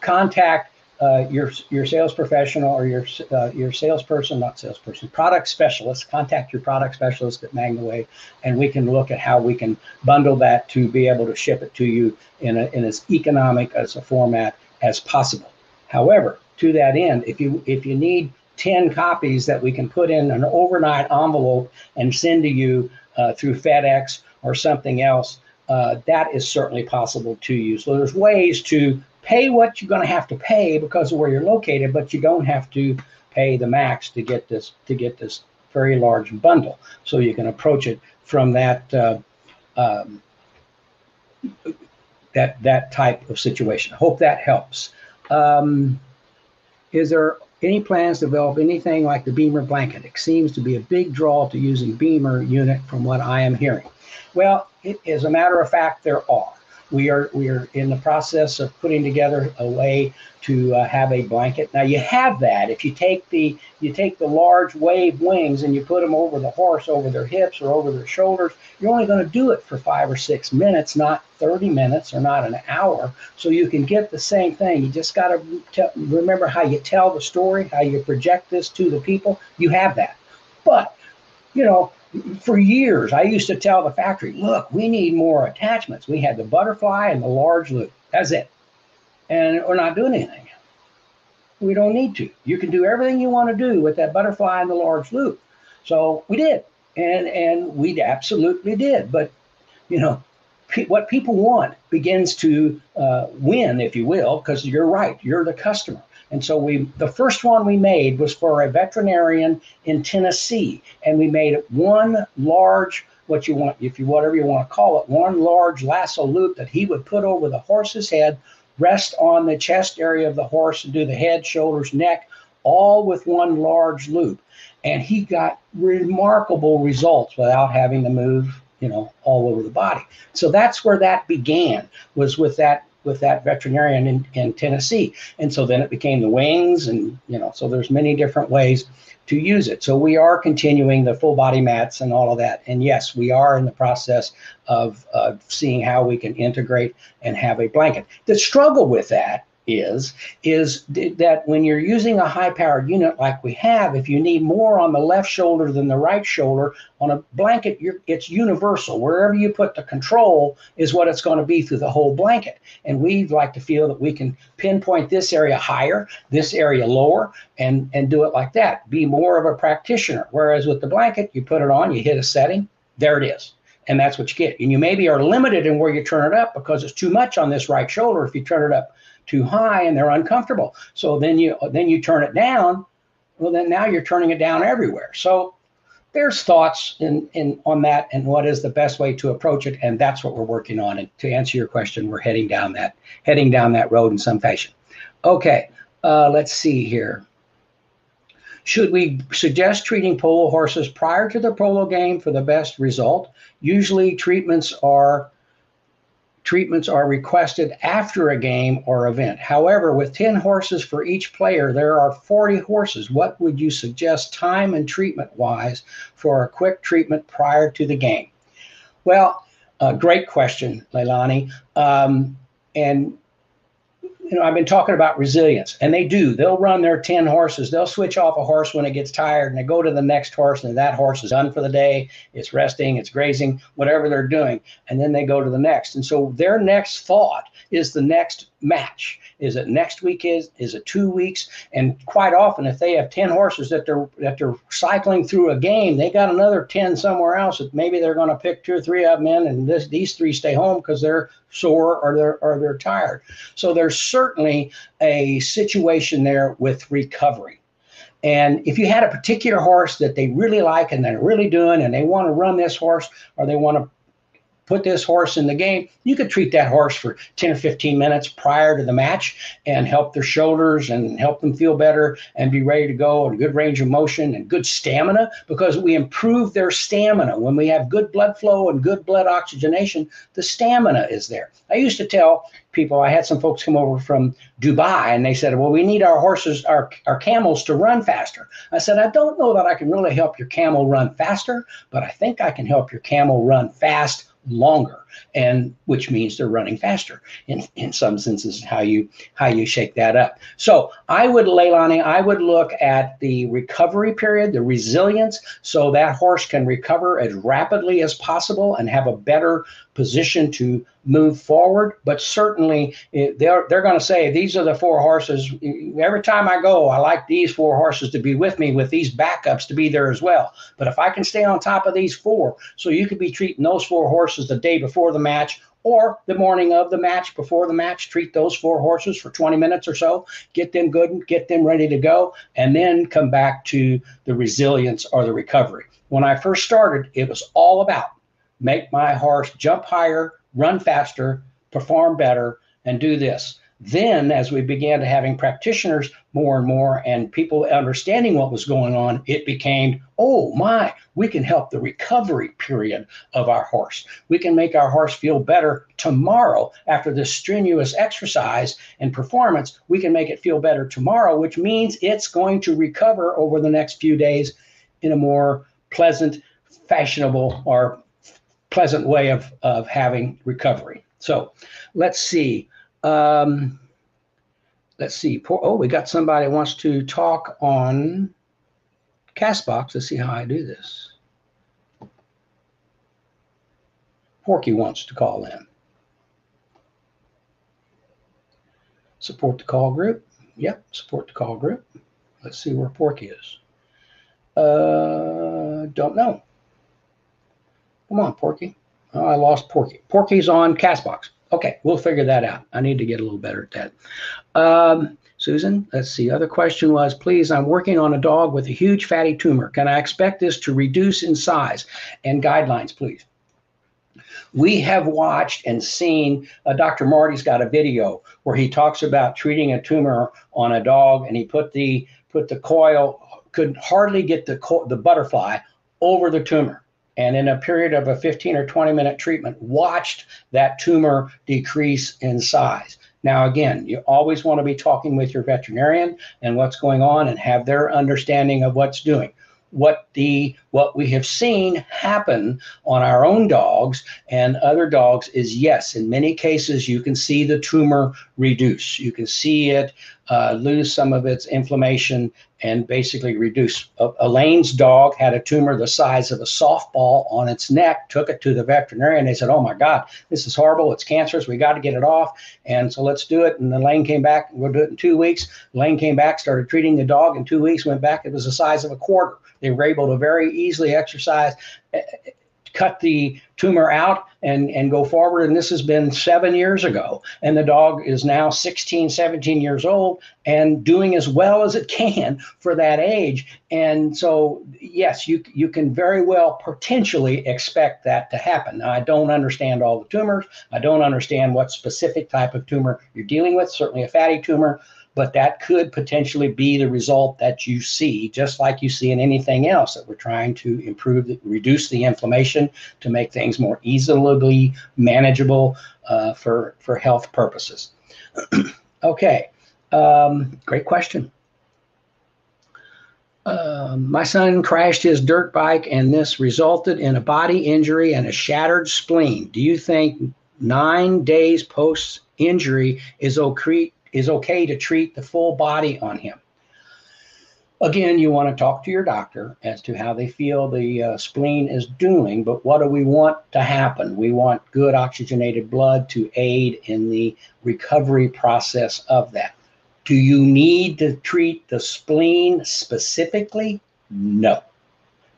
Contact your sales professional or your salesperson, not salesperson, product specialist. Contact your product specialist at MagnaWave, and we can look at how we can bundle that to be able to ship it to you in as economic as a format as possible. However, to that end, if you need 10 copies that we can put in an overnight envelope and send to you through FedEx or something else, that is certainly possible to you. So there's ways to pay what you're going to have to pay because of where you're located, but you don't have to pay the max to get this very large bundle. So you can approach it from that type of situation. Hope that helps. Is there any plans to develop anything like the Beamer blanket? It seems to be a big draw to using Beamer unit from what I am hearing. Well, as a matter of fact, there are. We are in the process of putting together a way to have a blanket. Now you have that. If you take the large wave wings and you put them over the horse, over their hips or over their shoulders, you're only going to do it for 5 or 6 minutes, not 30 minutes or not an hour. So you can get the same thing. You just got to remember how you tell the story, how you project this to the people. You have that. But, you know, for years, I used to tell the factory, look, we need more attachments. We had the butterfly and the large loop. That's it. And we're not doing anything. We don't need to. You can do everything you want to do with that butterfly and the large loop. So we did. And we absolutely did. But, you know, what people want begins to win, if you will, because you're right. You're the customer. And so the first one we made was for a veterinarian in Tennessee, and we made one large, whatever you want to call it, one large lasso loop that he would put over the horse's head, rest on the chest area of the horse, and do the head, shoulders, neck, all with one large loop. And he got remarkable results without having to move, you know, all over the body. So that's where that began, was with that veterinarian in Tennessee. And so then it became the wings, and, you know, so there's many different ways to use it. So we are continuing the full body mats and all of that. And yes, we are in the process of seeing how we can integrate and have a blanket. The struggle with that is that when you're using a high powered unit like we have, if you need more on the left shoulder than the right shoulder on a blanket, it's universal. Wherever you put the control is what it's going to be through the whole blanket. And we'd like to feel that we can pinpoint this area higher, this area lower, and do it like that. Be more of a practitioner. Whereas with the blanket, you put it on, you hit a setting, there it is. And that's what you get. And you maybe are limited in where you turn it up because it's too much on this right shoulder if you turn it up too high and they're uncomfortable. So then you turn it down. Well, then now you're turning it down everywhere. So there's thoughts on that and what is the best way to approach it. And that's what we're working on. And to answer your question, we're heading down that road in some fashion. Okay, let's see here. Should we suggest treating polo horses prior to the polo game for the best result? Usually treatments are requested after a game or event. However, with 10 horses for each player, there are 40 horses. What would you suggest time and treatment-wise for a quick treatment prior to the game? Well, great question, Leilani. You know, I've been talking about resilience, and they do. They'll run their 10 horses. They'll switch off a horse when it gets tired, and they go to the next horse, and that horse is done for the day. It's resting, it's grazing, whatever they're doing, and then they go to the next. And so their next thought is the next match. Is it next week? Is it 2 weeks? And quite often, if they have 10 horses that they're cycling through a game, they got another 10 somewhere else that maybe they're going to pick 2 or 3 of them in, and these 3 stay home because they're sore or they're tired. So there's certainly a situation there with recovery. And if you had a particular horse that they really like and they're really doing, and they want to run this horse or they want to put this horse in the game, you could treat that horse for 10 or 15 minutes prior to the match and help their shoulders and help them feel better and be ready to go, and good range of motion and good stamina, because we improve their stamina. When we have good blood flow and good blood oxygenation, the stamina is there. I used to tell people, I had some folks come over from Dubai, and they said, well, we need our horses, our camels to run faster. I said, I don't know that I can really help your camel run faster, but I think I can help your camel run fast longer, and which means they're running faster in some senses, how you shake that up. So Leilani, I would look at the recovery period, the resilience, so that horse can recover as rapidly as possible and have a better position to move forward. But certainly they're going to say, these are the 4 horses. Every time I go, I like these 4 horses to be with me, with these backups to be there as well. But if I can stay on top of these 4, so you could be treating those 4 horses the day before the match or the morning of the match, before the match, treat those 4 horses for 20 minutes or so, get them good and get them ready to go, and then come back to the resilience or the recovery. When I first started, it was all about make my horse jump higher, run faster, perform better, and do this. Then, as we began to having practitioners more and more and people understanding what was going on, it became, oh my, we can help the recovery period of our horse. We can make our horse feel better tomorrow after this strenuous exercise and performance. We can make it feel better tomorrow, which means it's going to recover over the next few days in a more pleasant, fashionable, or pleasant way of having recovery. So let's see. Let's see. Oh, we got somebody who wants to talk on Castbox. Let's see how I do this. Porky wants to call in. Support the call group. Yep, support the call group. Let's see where Porky is. Don't know. Come on, Porky. Oh, I lost Porky. Porky's on Castbox. Okay, we'll figure that out. I need to get a little better at that. Susan, let's see. Other question was, please, I'm working on a dog with a huge fatty tumor. Can I expect this to reduce in size? And guidelines, please. We have watched and seen, Dr. Marty's got a video where he talks about treating a tumor on a dog, and he put the coil, could hardly get the butterfly over the tumor. And in a period of a 15 or 20-minute treatment, watched that tumor decrease in size. Now, again, you always want to be talking with your veterinarian and what's going on and have their understanding of what's doing. What we have seen happen on our own dogs and other dogs is, yes, in many cases, you can see the tumor reduce. You can see it lose some of its inflammation and basically reduce. Elaine's dog had a tumor the size of a softball on its neck, took it to the veterinarian. They said, oh my God, this is horrible. It's cancerous. We got to get it off. And so let's do it. And then Elaine came back. We'll do it in 2 weeks. Elaine came back, started treating the dog in 2 weeks, went back. It was the size of a quarter. They were able to very easily exercise, cut the tumor out and go forward. And this has been 7 years ago. And the dog is now 16, 17 years old and doing as well as it can for that age. And so, yes, you can very well potentially expect that to happen. Now, I don't understand all the tumors. I don't understand what specific type of tumor you're dealing with, certainly a fatty tumor. But that could potentially be the result that you see, just like you see in anything else that we're trying to improve, reduce the inflammation to make things more easily manageable for health purposes. Okay, great question. My son crashed his dirt bike, and this resulted in a body injury and a shattered spleen. Do you think 9 days post-injury is okay to treat the full body on him? Again, you want to talk to your doctor as to how they feel the spleen is doing, but what do we want to happen? We want good oxygenated blood to aid in the recovery process of that. Do you need to treat the spleen specifically? No.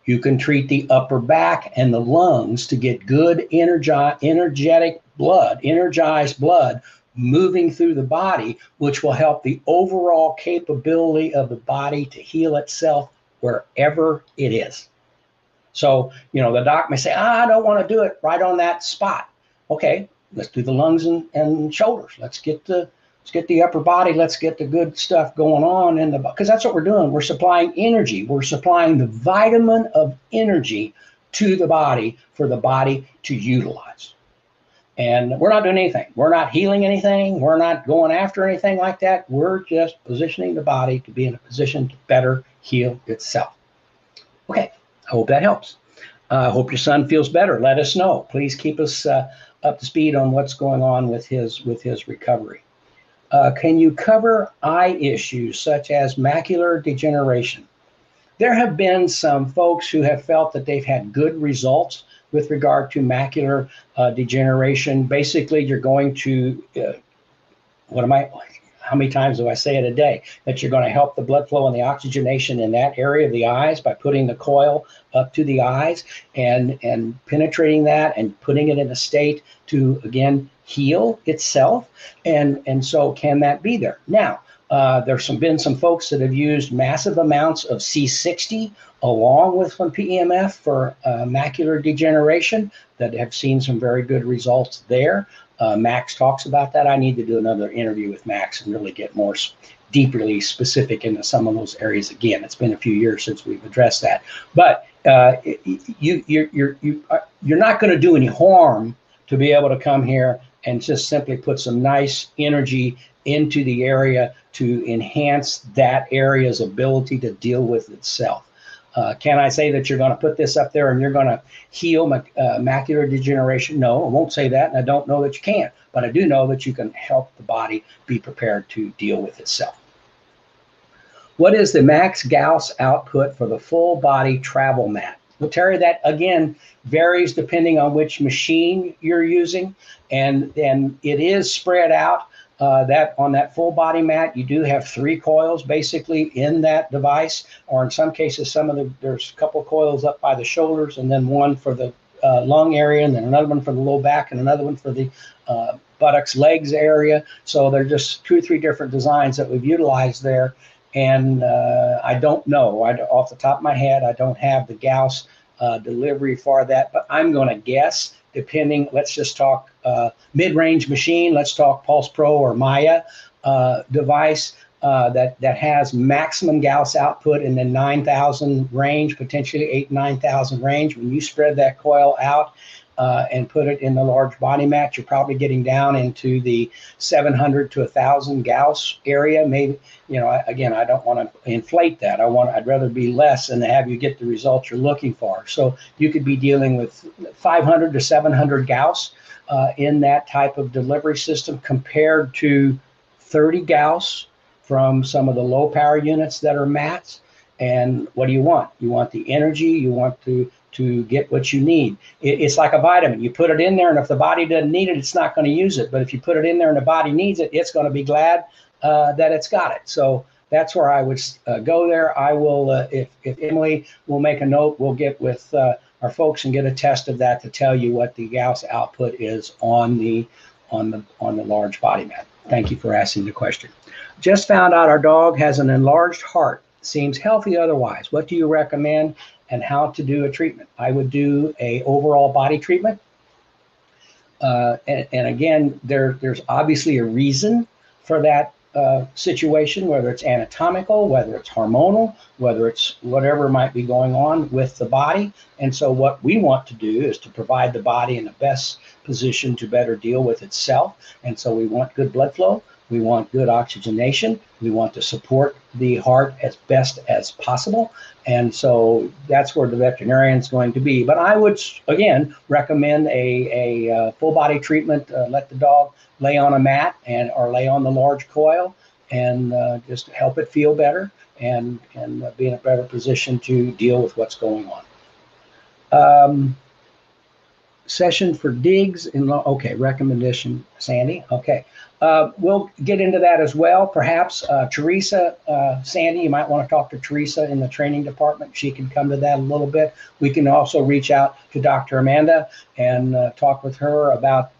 You can treat the upper back and the lungs to get good energized blood moving through the body, which will help the overall capability of the body to heal itself wherever it is. So, you know, the doc may say, I don't want to do it right on that spot. Okay, let's do the lungs and shoulders. Let's get the upper body. Let's get the good stuff going on in the body, because that's what we're doing. We're supplying energy. We're supplying the vitamin of energy to the body for the body to utilize. And we're not doing anything. We're not healing anything. We're not going after anything like that. We're just positioning the body to be in a position to better heal itself. Okay, I hope that helps. I hope your son feels better. Let us know. Please keep us up to speed on what's going on with his recovery. Can you cover eye issues such as macular degeneration? There have been some folks who have felt that they've had good results with regard to macular degeneration. Basically, you're going to, how many times do I say it a day, that you're going to help the blood flow and the oxygenation in that area of the eyes by putting the coil up to the eyes and penetrating that and putting it in a state to, again, heal itself. And so can that be there? Now, there's been some folks that have used massive amounts of C60 along with some PEMF for macular degeneration that have seen some very good results there. Max talks about that. I need to do another interview with Max and really get more deeply specific into some of those areas. Again, it's been a few years since we've addressed that, but you're not going to do any harm to be able to come here and just simply put some nice energy into the area to enhance that area's ability to deal with itself. Can I say that you're going to put this up there and you're going to heal macular degeneration? No, I won't say that, and I don't know that you can, but I do know that you can help the body be prepared to deal with itself. What is the max Gauss output for the full body travel mat? Well, Terry, that again varies depending on which machine you're using, and it is spread out. That on that full body mat, you do have 3 coils basically in that device, or in some cases, there's a couple coils up by the shoulders, and then one for the lung area, and then another one for the low back, and another one for the buttocks, legs area. So they're just 2 or 3 different designs that we've utilized there. And I don't know, off the top of my head, I don't have the Gauss delivery for that, but I'm going to guess. Depending, let's just talk mid-range machine. Let's talk Pulse Pro or Maya device that has maximum Gauss output in the 9,000 range, potentially 8,000 to 9,000 range. When you spread that coil out and put it in the large body mat, you're probably getting down into the 700 to 1,000 Gauss area. Maybe, you know, again, I don't want to inflate that. I'd rather be less and have you get the results you're looking for. So you could be dealing with 500 to 700 Gauss in that type of delivery system compared to 30 Gauss from some of the low power units that are mats. And what do you want? You want the energy, you want to get what you need. It's like a vitamin. You put it in there, and if the body doesn't need it, it's not going to use it. But if you put it in there and the body needs it, it's going to be glad that it's got it. So that's where I would go there. I will, if Emily will make a note, we'll get with our folks and get a test of that to tell you what the Gauss output is on the large body mat. Thank you for asking the question. Just found out our dog has an enlarged heart. Seems healthy otherwise. What do you recommend? And how to do a treatment? I would do an overall body treatment. And again, there's obviously a reason for that situation, whether it's anatomical, whether it's hormonal, whether it's whatever might be going on with the body. And so what we want to do is to provide the body in the best position to better deal with itself. And so we want good blood flow. We want good oxygenation. We want to support the heart as best as possible. And so that's where the veterinarian's going to be. But I would, again, recommend a full body treatment. Let the dog lay on a mat or lay on the large coil and just help it feel better and be in a better position to deal with what's going on. Session for digs in, okay, recommendation, Sandy, okay. We'll get into that as well. Perhaps Teresa, Sandy, you might want to talk to Teresa in the training department. She can come to that a little bit. We can also reach out to Dr. Amanda and talk with her about,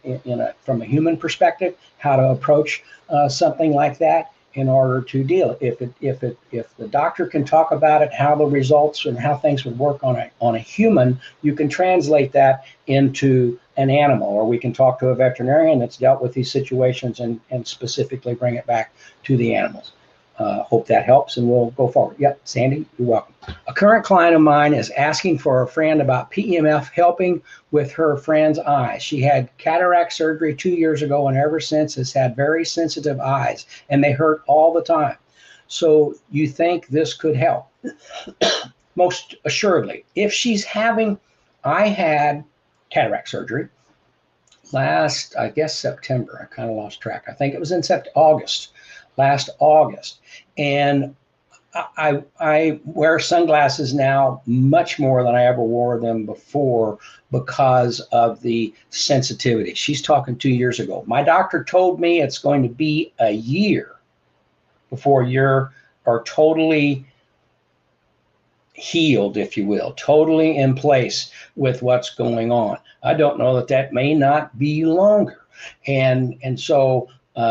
from a human perspective, how to approach something like that in order to deal. If the doctor can talk about it, how the results and how things would work on a human, you can translate that into an animal, or we can talk to a veterinarian that's dealt with these situations and specifically bring it back to the animals. Hope that helps, and we'll go forward. Yep, Sandy, you're welcome. A current client of mine is asking for a friend about PEMF helping with her friend's eyes. She had cataract surgery 2 years ago and ever since has had very sensitive eyes, and they hurt all the time. So you think this could help? Most assuredly. If she's having, I had cataract surgery last, I guess, September. I kind of lost track. I think it was in August, last August. And I wear sunglasses now much more than I ever wore them before because of the sensitivity. She's talking 2 years ago. My doctor told me it's going to be a year before you are totally healed, if you will, totally in place with what's going on. I don't know that may not be longer. And so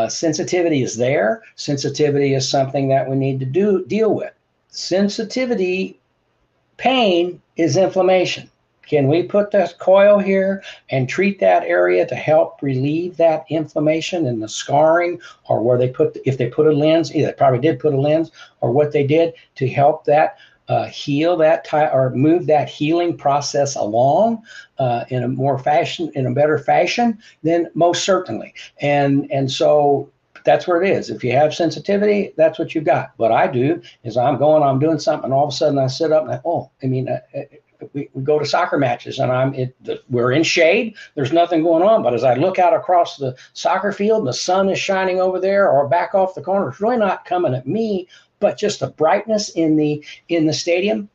sensitivity is there. Sensitivity is something that we need to deal with. Sensitivity pain is inflammation. Can we put this coil here and treat that area to help relieve that inflammation and the scarring, or where they put, if they put a lens, they probably did put a lens, or what they did to help that heal that or move that healing process along in a better fashion? Then most certainly. And so that's where it is. If you have sensitivity, that's what you've got. What I do is I'm doing something, and all of a sudden I sit up and we go to soccer matches, and we're in shade. There's nothing going on. But as I look out across the soccer field, and the sun is shining over there or back off the corner, it's really not coming at me, but just the brightness in the stadium.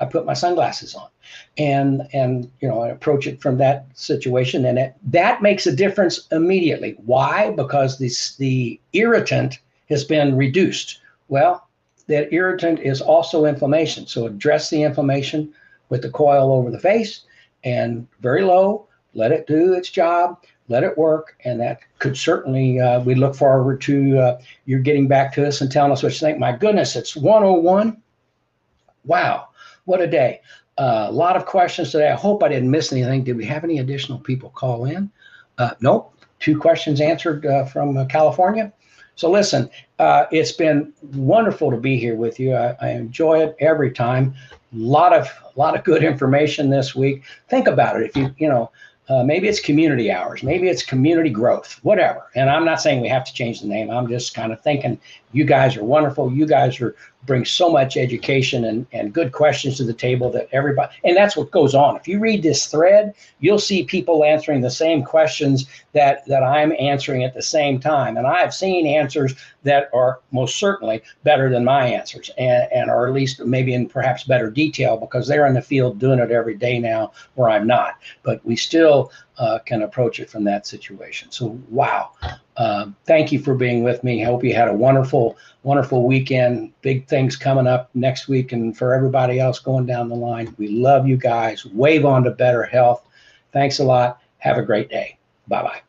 I put my sunglasses on and I approach it from that situation. And that makes a difference immediately. Why? Because the irritant has been reduced. Well, that irritant is also inflammation. So address the inflammation with the coil over the face and very low, let it do its job, let it work. And that could certainly, we look forward to you getting back to us and telling us what you think. My goodness, it's 101. Wow, what a day. A lot of questions today. I hope I didn't miss anything. Did we have any additional people call in? Nope, 2 questions answered from California. So listen, it's been wonderful to be here with you. I enjoy it every time. A lot of good information this week. Think about it. If maybe it's community hours, maybe it's community growth, whatever. And I'm not saying we have to change the name. I'm just kind of thinking you guys are wonderful. You guys bring so much education and good questions to the table that everybody, and that's what goes on. If you read this thread, you'll see people answering the same questions that I'm answering at the same time. And I've seen answers that are most certainly better than my answers and or at least maybe in perhaps better detail, because they're in the field doing it every day now where I'm not, but we still can approach it from that situation. So, wow. Thank you for being with me. I hope you had a wonderful, wonderful weekend. Big things coming up next week, and for everybody else going down the line, we love you guys. Wave on to better health. Thanks a lot. Have a great day. Bye-bye.